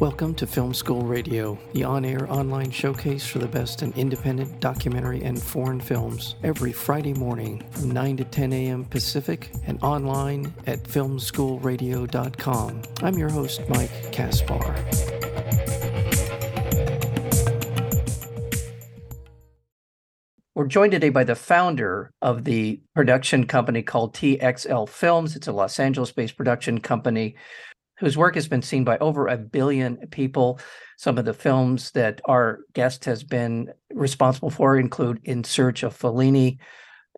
Welcome to Film School Radio, the on-air online showcase for the best in independent documentary and foreign films, every Friday morning from 9 to 10 a.m. Pacific and online at filmschoolradio.com. I'm your host, Mike Kaspar. We're joined today by the founder of the production company called TXL Films. It's a Los Angeles-based production company whose work has been seen by over 1 billion people. Some of the films that our guest has been responsible for include In Search of Fellini,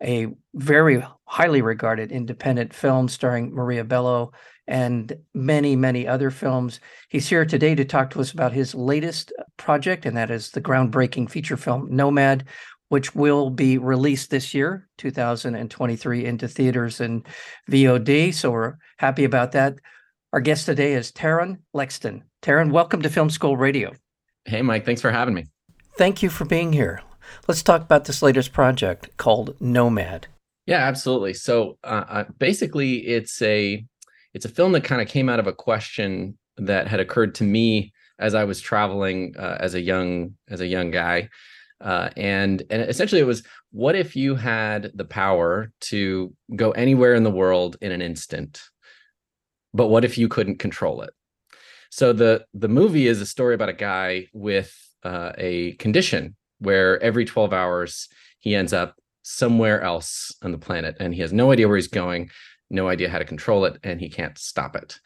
a very highly regarded independent film starring Maria Bello, and many, many other films. He's here today to talk to us about his latest project, and that is the groundbreaking feature film Nomad, which will be released this year, 2023, into theaters and VOD. So we're happy about that. Our guest today is Taron Lexton. Taron, welcome to Film School Radio. Hey, Mike. Thanks for having me. Thank you for being here. Let's talk about this latest project called Nomad. Yeah, absolutely. So basically, it's a film that kind of came out of a question that had occurred to me as I was traveling as a young guy, and essentially it was, what if you had the power to go anywhere in the world in an instant? But what if you couldn't control it? So the movie is a story about a guy with a condition where every 12 hours he ends up somewhere else on the planet, and he has no idea where he's going, no idea how to control it, and he can't stop it.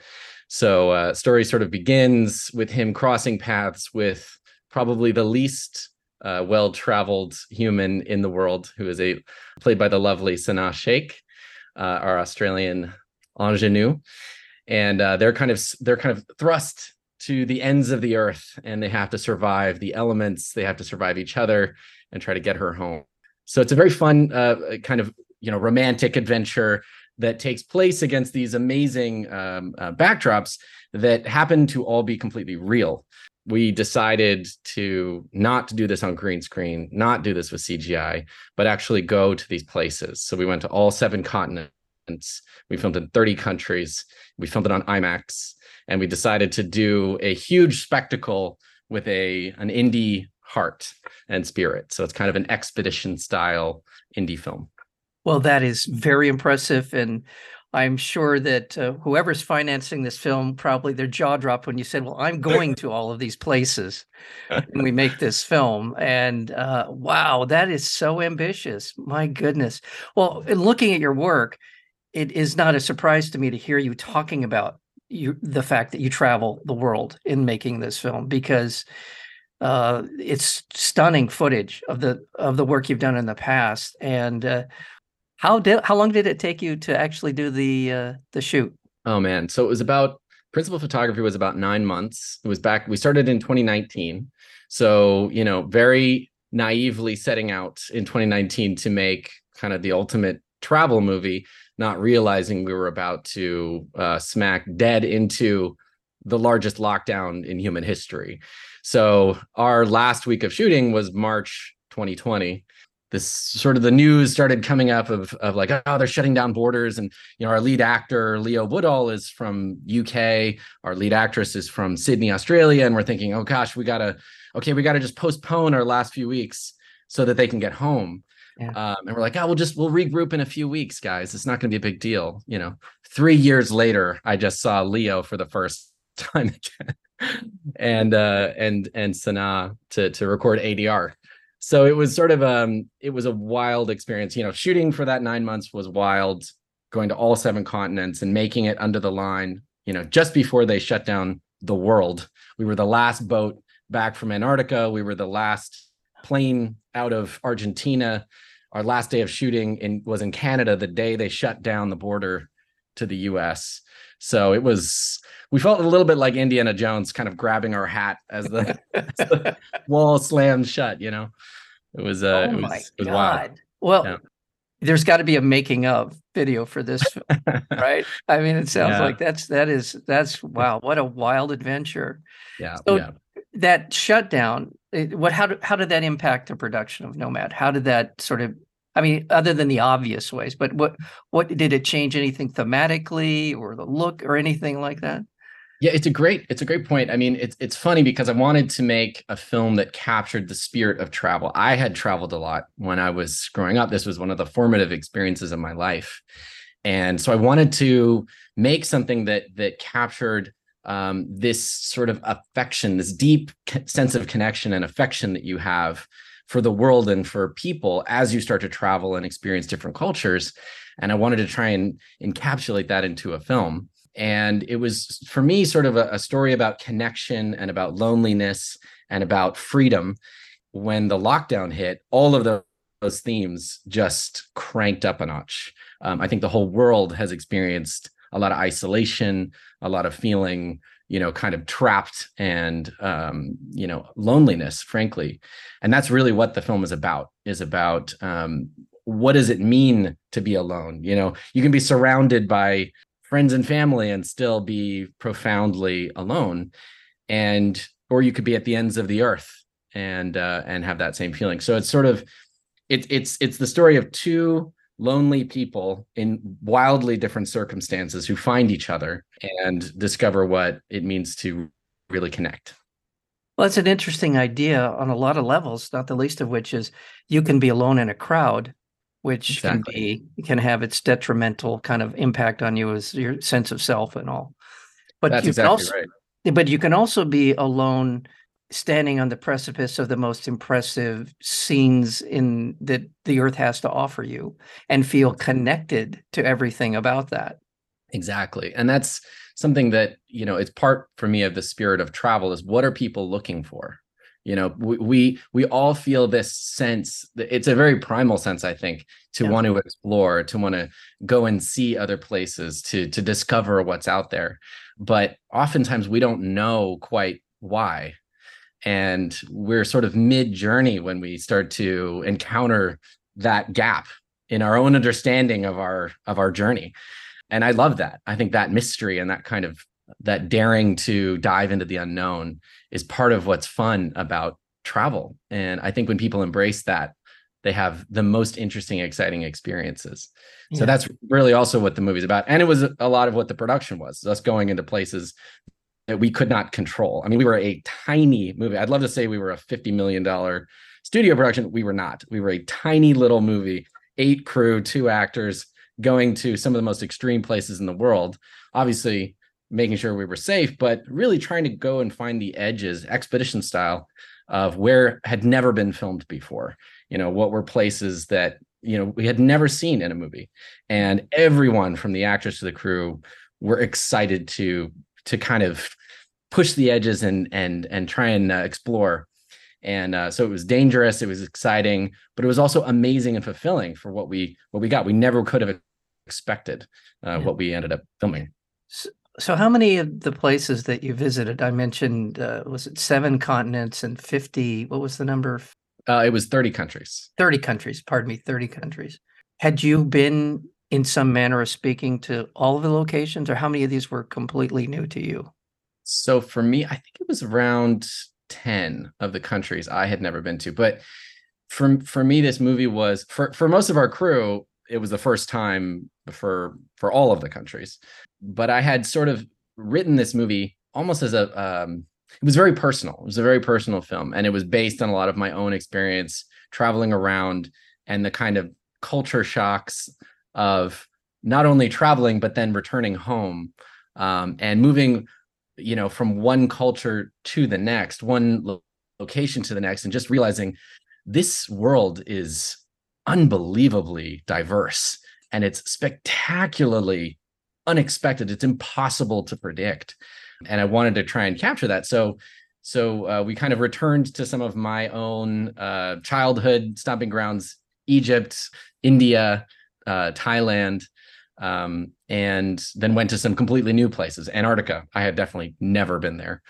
So story sort of begins with him crossing paths with probably the least well-traveled human in the world, who is played by the lovely Sana'a Shaik, our Australian ingenue. And they're kind of thrust to the ends of the earth, and they have to survive the elements. They have to survive each other and try to get her home. So it's a very fun kind of, romantic adventure that takes place against these amazing backdrops that happen to all be completely real. We decided to not do this on green screen, not do this with CGI, but actually go to these places. So we went to all 7 continents. We filmed in 30 countries. We filmed it on IMAX, and we decided to do a huge spectacle with an indie heart and spirit. So it's kind of an expedition style indie film. Well, that is very impressive, and I'm sure that whoever's financing this film, probably their jaw dropped when you said, well, I'm going to all of these places when we make this film. And wow, that is so ambitious. My goodness. Well, in looking at your work, it is not a surprise to me to hear you talking about the fact that you travel the world in making this film, because it's stunning footage of the work you've done in the past. And how long did it take you to actually do the shoot? Oh man, so it was principal photography was about 9 months. It was back. We started in 2019, so very naively setting out in 2019 to make kind of the ultimate travel movie, not realizing we were about to smack dead into the largest lockdown in human history. So our last week of shooting was March 2020. This sort of the news started coming up of like, oh, they're shutting down borders. And, our lead actor, Leo Woodall, is from UK. Our lead actress is from Sydney, Australia. And we're thinking, oh, gosh, we got to just postpone our last few weeks so that they can get home. Yeah. And we're like, oh, we'll regroup in a few weeks, guys. It's not going to be a big deal. 3 years later, I just saw Leo for the first time again, and Sana'a to record ADR. So it was sort of a wild experience. Shooting for that 9 months was wild. Going to all 7 continents and making it under the line. Just before they shut down the world, we were the last boat back from Antarctica. We were the last plane out of Argentina. Our last day of shooting was in Canada, the day they shut down the border to the US. So we felt a little bit like Indiana Jones, kind of grabbing our hat as the, as the wall slammed shut. It was it was wild. Well, yeah. There's got to be a making of video for this film, right? I mean, it sounds like that's wow, what a wild adventure. Yeah. So that shutdown, how did that impact the production of Nomad? How did that sort of, other than the obvious ways, but what did it change anything thematically or the look or anything like that? Yeah, it's a great point. I mean, it's funny because I wanted to make a film that captured the spirit of travel. I had traveled a lot when I was growing up. This was one of the formative experiences of my life. And so I wanted to make something that captured this sort of affection, this deep sense of connection and affection that you have for the world and for people as you start to travel and experience different cultures. And I wanted to try and encapsulate that into a film. And it was, for me, sort of a story about connection and about loneliness and about freedom. When the lockdown hit, all of those themes just cranked up a notch. I think the whole world has experienced a lot of isolation, a lot of feeling, kind of trapped and, loneliness, frankly. And that's really what the film is about what does it mean to be alone? You can be surrounded by friends and family and still be profoundly alone, or you could be at the ends of the earth and have that same feeling. So it's sort of it's the story of two lonely people in wildly different circumstances who find each other and discover what it means to really connect. Well, it's an interesting idea on a lot of levels, not the least of which is you can be alone in a crowd, which exactly can have its detrimental kind of impact on you as your sense of self and all. But that's right. But you can also be alone standing on the precipice of the most impressive scenes in that the earth has to offer you and feel connected to everything about that. Exactly. And that's something that, it's part for me of the spirit of travel is what are people looking for? We all feel this sense. It's a very primal sense, I think, to want to explore, to want to go and see other places, to discover what's out there. But oftentimes we don't know quite why. And we're sort of mid-journey when we start to encounter that gap in our own understanding of our journey. And I love that. I think that mystery and that kind of that daring to dive into the unknown is part of what's fun about travel. And I think when people embrace that, they have the most interesting, exciting experiences. Yeah. So that's really also what the movie's about. And it was a lot of what the production was, us going into places that we could not control. I mean, we were a tiny movie. I'd love to say we were a $50 million studio production. We were not. We were a tiny little movie, 8 crew, 2 actors, going to some of the most extreme places in the world. Obviously, making sure we were safe, but really trying to go and find the edges, expedition style, of where had never been filmed before. What were places that, we had never seen in a movie. And everyone from the actors to the crew were excited to kind of push the edges and try and explore. And so it was dangerous, it was exciting, but it was also amazing and fulfilling for what we got. We never could have expected what we ended up filming. So how many of the places that you visited? I mentioned, was it 7 continents and 50? What was the number? It was 30 countries. 30 countries. Had you been in some manner of speaking to all of the locations, or how many of these were completely new to you? So for me, I think it was around 10 of the countries I had never been to. But for me, this movie was, for most of our crew, it was the first time for all of the countries. But I had sort of written this movie almost as it was very personal. It was a very personal film, and it was based on a lot of my own experience traveling around and the kind of culture shocks of not only traveling, but then returning home and moving, from one culture to the next, one location to the next, and just realizing this world is unbelievably diverse and it's spectacularly unexpected. It's impossible to predict. And I wanted to try and capture that. So we kind of returned to some of my own childhood stomping grounds, Egypt, India, Thailand, and then went to some completely new places. Antarctica, I had definitely never been there.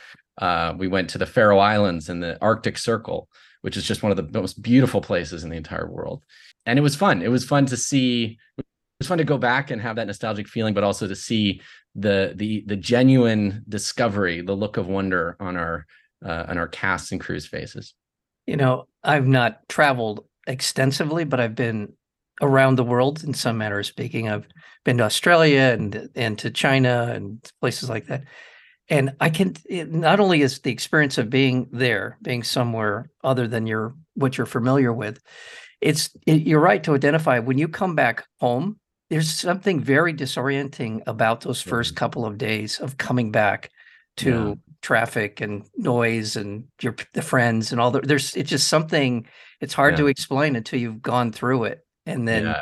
We went to the Faroe Islands and the Arctic Circle, which is just one of the most beautiful places in the entire world. And it was fun. It was fun to see. It was fun to go back and have that nostalgic feeling, but also to see the genuine discovery, the look of wonder on our cast and crew's faces. I've not traveled extensively, but I've been around the world in some manner of speaking. I've been to Australia and to China and places like that. And I can, not only is the experience of being there, being somewhere other than your what you're familiar with, you're right to identify when you come back home, there's something very disorienting about those first couple of days of coming back to traffic and noise and the friends and all that. It's just something, it's hard to explain until you've gone through it. And then,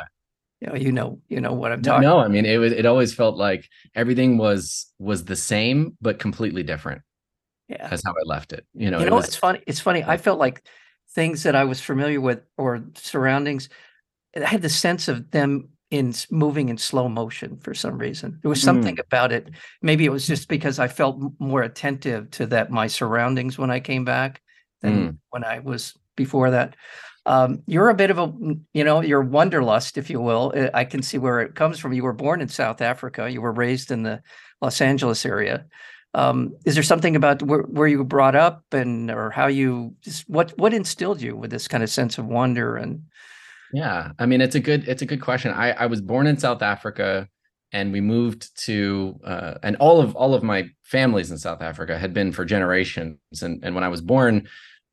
you know what I'm talking about. No, I mean, it always felt like everything was the same, but completely different. Yeah. That's how I left it. You know, it's funny. I felt like things that I was familiar with or surroundings, I had the sense of them in moving in slow motion for some reason. There was something about it. Maybe it was just because I felt more attentive to that, my surroundings when I came back than when I was before that. You're a bit of a, you're wanderlust, if you will. I can see where it comes from. You were born in South Africa. You were raised in the Los Angeles area. Is there something about where you were brought up or how you, what instilled you with this kind of sense of wonder? And yeah, I mean, it's a good question. I was born in South Africa, and we moved to, and all of my families in South Africa had been for generations. And when I was born,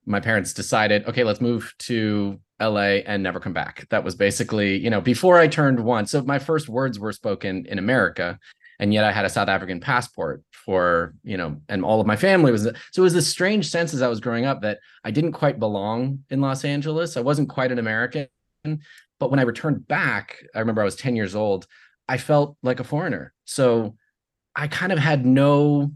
my parents decided, okay, let's move to LA and never come back. That was basically, before I turned one. So my first words were spoken in America, and yet I had a South African passport for, and all of my family was. So it was this strange sense as I was growing up that I didn't quite belong in Los Angeles. I wasn't quite an American. But when I returned back, I remember I was 10 years old, I felt like a foreigner. So I kind of had no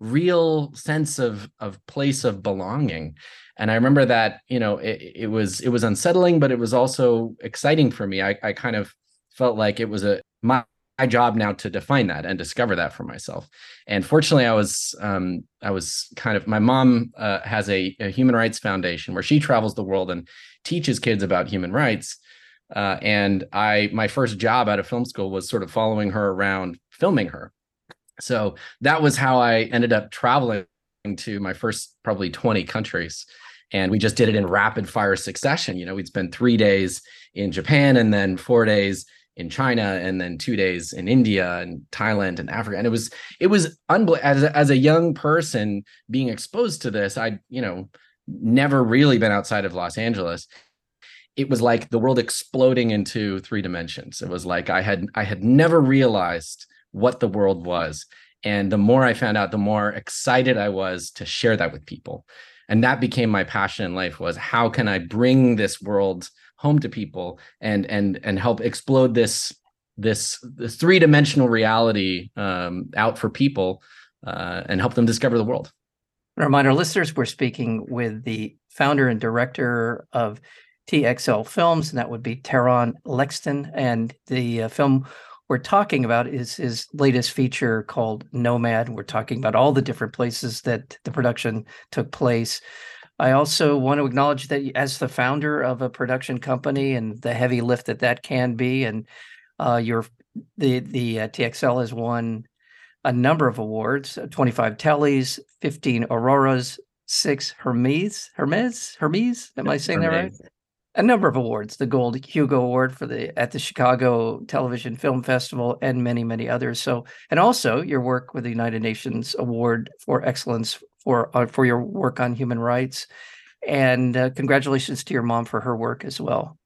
real sense of place of belonging. And I remember that, it was unsettling, but it was also exciting for me. I kind of felt like it was my job now to define that and discover that for myself. And fortunately, I was my mom has a human rights foundation where she travels the world and teaches kids about human rights. And my first job out of film school was sort of following her around, filming her. So that was how I ended up traveling to my first probably 20 countries. And we just did it in rapid fire succession. We'd spend 3 days in Japan and then 4 days in China and then 2 days in India and Thailand and Africa. And it was unbelievable. As a young person being exposed to this, I'd, never really been outside of Los Angeles. It was like the world exploding into three dimensions. It was like I had never realized what the world was. And the more I found out, the more excited I was to share that with people. And that became my passion in life, was how can I bring this world home to people and help explode this three-dimensional reality out for people and help them discover the world. To remind our listeners, we're speaking with the founder and director of TXL Films, and that would be Taron Lexton. And the film we're talking about is his latest feature called Nomad. We're talking about all the different places that the production took place. I also want to acknowledge that as the founder of a production company and the heavy lift that can be, and the TXL has won a number of awards, 25 Tellys, 15 Auroras, 6 Hermes? Am I saying that right? A number of awards, the Gold Hugo Award at the Chicago Television Film Festival and many, many others. So, and also your work with the United Nations Award for Excellence for your work on human rights. And congratulations to your mom for her work as well.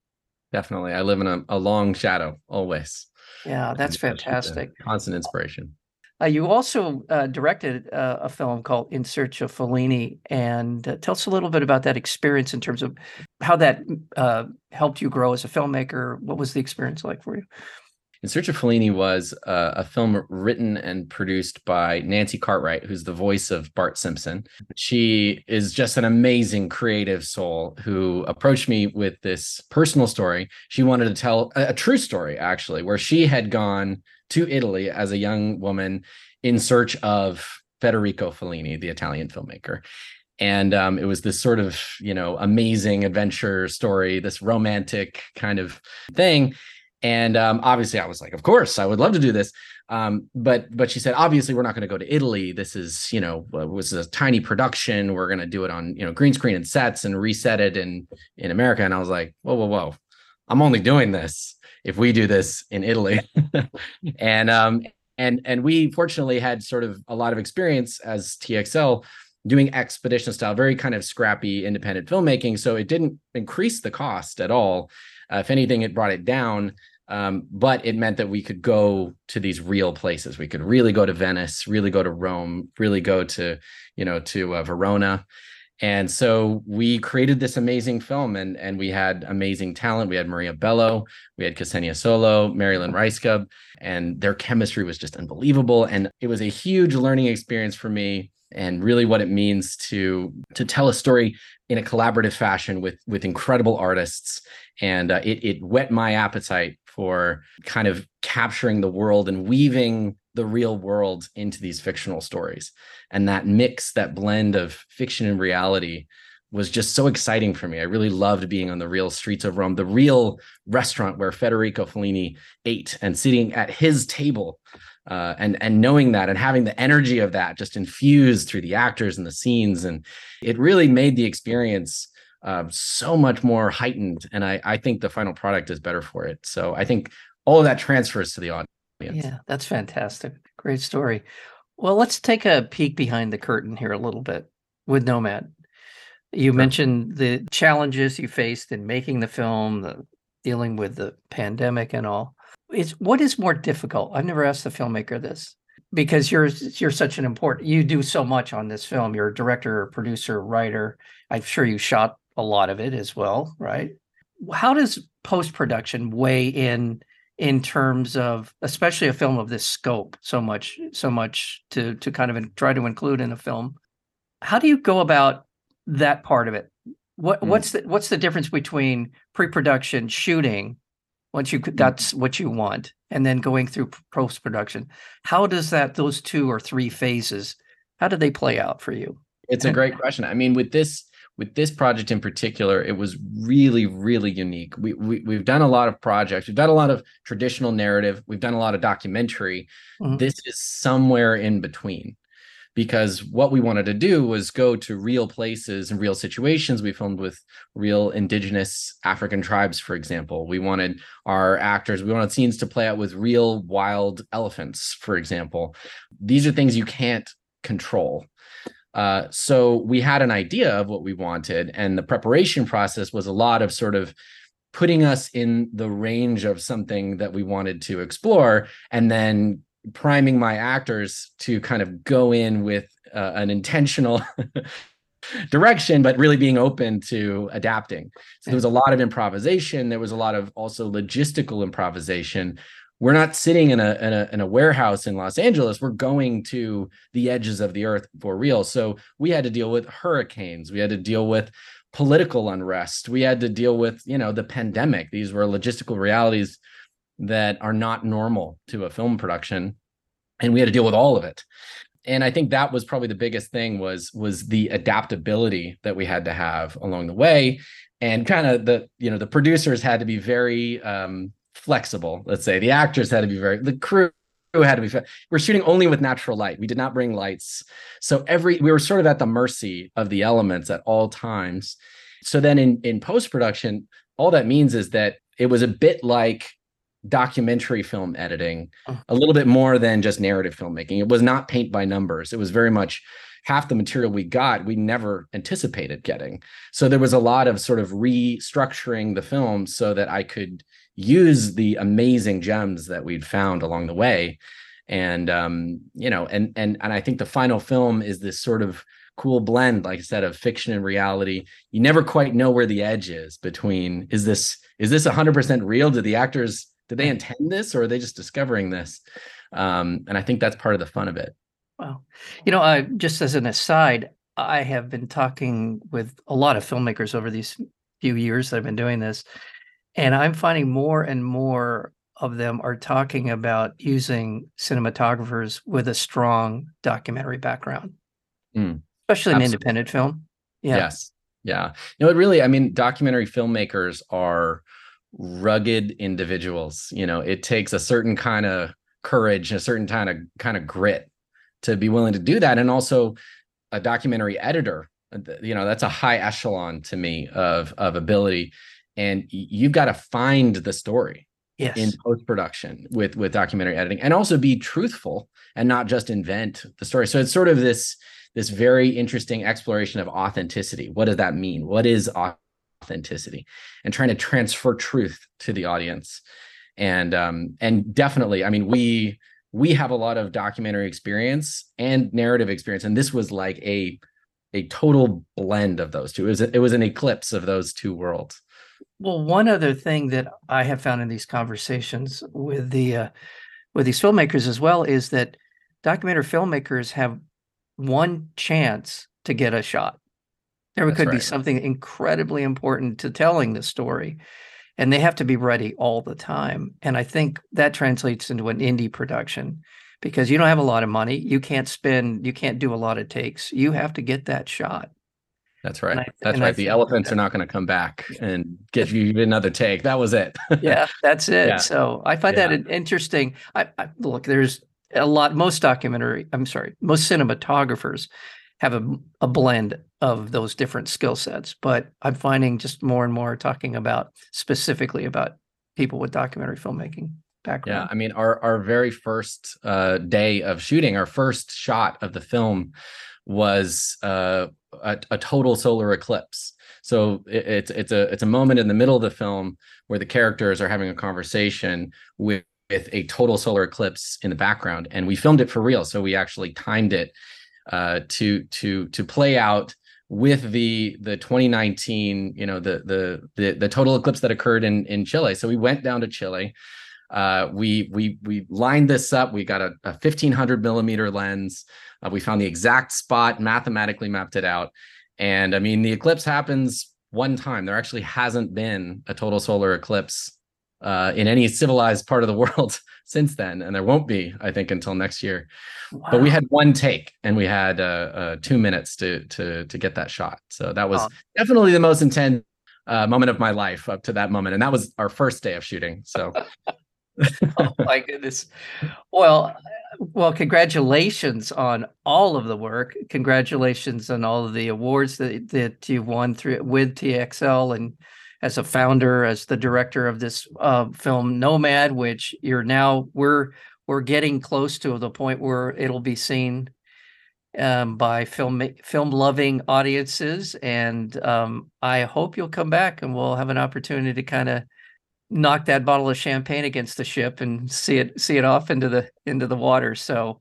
Definitely. I live in a long shadow always. Yeah, that's fantastic. Constant inspiration. You also directed a film called In Search of Fellini, and tell us a little bit about that experience in terms of how that helped you grow as a filmmaker. What was the experience like for you? In Search of Fellini was a film written and produced by Nancy Cartwright, who's the voice of Bart Simpson. She is just an amazing creative soul who approached me with this personal story. She wanted to tell a true story, actually, where she had gone to Italy as a young woman in search of Federico Fellini, the Italian filmmaker. And it was this sort of, amazing adventure story, this romantic kind of thing. And obviously I was like, of course, I would love to do this. But she said, obviously, we're not going to go to Italy. This is, it was a tiny production. We're going to do it on, green screen and sets and reset it in America. And I was like, whoa, I'm only doing this if we do this in Italy. And And we fortunately had sort of a lot of experience as TXL doing expedition style, very kind of scrappy independent filmmaking. So it didn't increase the cost at all. If anything, it brought it down. But it meant that we could go to these real places. We could really go to Venice, really go to Rome, really go to, to Verona. And so we created this amazing film, and we had amazing talent. We had Maria Bello, we had Ksenia Solo, Marilyn Reiskub, and their chemistry was just unbelievable. And it was a huge learning experience for me, and really what it means to tell a story in a collaborative fashion with incredible artists. And it whet my appetite for kind of capturing the world and weaving the real world into these fictional stories. And that mix, that blend of fiction and reality was just so exciting for me. I really loved being on the real streets of Rome, the real restaurant where Federico Fellini ate, and sitting at his table and knowing that and having the energy of that just infused through the actors and the scenes. And it really made the experience so much more heightened. And I think the final product is better for it. So I think all of that transfers to the audience. Yeah, that's fantastic. Great story. Well, let's take a peek behind the curtain here a little bit with Nomad. You mentioned the challenges you faced in making the film, the dealing with the pandemic and all. What is more difficult? I've never asked the filmmaker this, because you're such an important, you do so much on this film. You're a director, producer, writer. I'm sure you shot a lot of it as well, right? How does post-production weigh in terms of, especially a film of this scope, so much to kind of try to include in a film? How do you go about that part of it? What's the difference between pre-production shooting, once you that's what you want, and then going through post-production? How does those two or three phases, how do they play out for you? It's a great question. I mean, with this project in particular, it was really, really unique. We've done a lot of projects. We've done a lot of traditional narrative. We've done a lot of documentary. Mm-hmm. This is somewhere in between, because what we wanted to do was go to real places and real situations. We filmed with real indigenous African tribes, for example. We wanted our actors, we wanted scenes to play out with real wild elephants, for example. These are things you can't control. So we had an idea of what we wanted, and the preparation process was a lot of sort of putting us in the range of something that we wanted to explore, and then priming my actors to kind of go in with an intentional direction, but really being open to adapting. So there was a lot of improvisation. There was a lot of also logistical improvisation. We're not sitting in a warehouse in Los Angeles. We're going to the edges of the earth for real. So we had to deal with hurricanes. We had to deal with political unrest. We had to deal with, the pandemic. These were logistical realities that are not normal to a film production, and we had to deal with all of it. And I think that was probably the biggest thing was the adaptability that we had to have along the way, and kind of the producers had to be very flexible. Let's say the actors had to be very, the crew had to be. We're shooting only with natural light. We did not bring lights, so we were sort of at the mercy of the elements at all times. So then in post-production, all that means is that it was a bit like documentary film editing, a little bit more than just narrative filmmaking. It was not paint by numbers. It was very much half the material we got, we never anticipated getting. So there was a lot of sort of restructuring the film so that I could use the amazing gems that we'd found along the way. And, and I think the final film is this sort of cool blend, like I said, of fiction and reality. You never quite know where the edge is between, is this 100% real? Did the actors, did they intend this, or are they just discovering this? And I think that's part of the fun of it. Wow. Just as an aside, I have been talking with a lot of filmmakers over these few years that I've been doing this, and I'm finding more and more of them are talking about using cinematographers with a strong documentary background, especially in independent film. Yeah. Yes. Yeah. It really, documentary filmmakers are rugged individuals. It takes a certain kind of courage, a certain kind of grit to be willing to do that. And also a documentary editor, that's a high echelon to me of ability. And you've got to find the story. yes. in post-production with documentary editing, and also be truthful and not just invent the story. So it's sort of this very interesting exploration of authenticity. What does that mean? What is authenticity? And trying to transfer truth to the audience. And definitely, I mean, we have a lot of documentary experience and narrative experience, and this was like a total blend of those two. It was an eclipse of those two worlds. Well, one other thing that I have found in these conversations with these filmmakers as well is that documentary filmmakers have one chance to get a shot. There could be something incredibly important to telling the story, and they have to be ready all the time. And I think that translates into an indie production, because you don't have a lot of money. You can't do a lot of takes. You have to get that shot. That's right. The elephants are not going to come back and give you another take. That was it. Yeah, that's it. Yeah. So I find that an interesting. Look, there's a lot. Most cinematographers have a blend of those different skill sets, but I'm finding just more and more talking about specifically about people with documentary filmmaking background. Yeah, I mean, our very first day of shooting, our first shot of the film was a total solar eclipse. So it's a moment in the middle of the film where the characters are having a conversation with a total solar eclipse in the background, and we filmed it for real. So we actually timed it to play out with the 2019, the total eclipse that occurred in Chile. So we went down to Chile. We lined this up. We got a 1500 millimeter lens. We found the exact spot, mathematically mapped it out. And I mean, the eclipse happens one time. There actually hasn't been a total solar eclipse in any civilized part of the world since then. And there won't be, I think, until next year. Wow. But we had one take, and we had 2 minutes to get that shot. So that was definitely the most intense moment of my life up to that moment. And that was our first day of shooting. So oh my goodness. Well, congratulations on all of the work. Congratulations on all of the awards that you've won through with TXL, and as a founder, as the director of this film Nomad, which we're getting close to the point where it'll be seen by film loving audiences. And I hope you'll come back and we'll have an opportunity to kind of knock that bottle of champagne against the ship and see it off into the water. So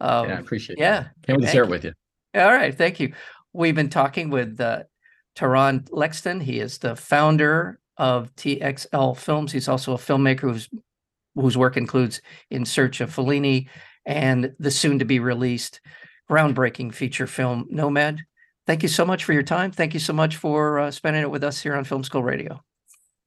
I appreciate it. Can't wait to share it with you. All right. Thank you. We've been talking with Taron Lexton. He is the founder of TXL Films. He's also a filmmaker whose work includes In Search of Fellini and the soon-to-be-released groundbreaking feature film Nomad. Thank you so much for your time. Thank you so much for spending it with us here on Film School Radio.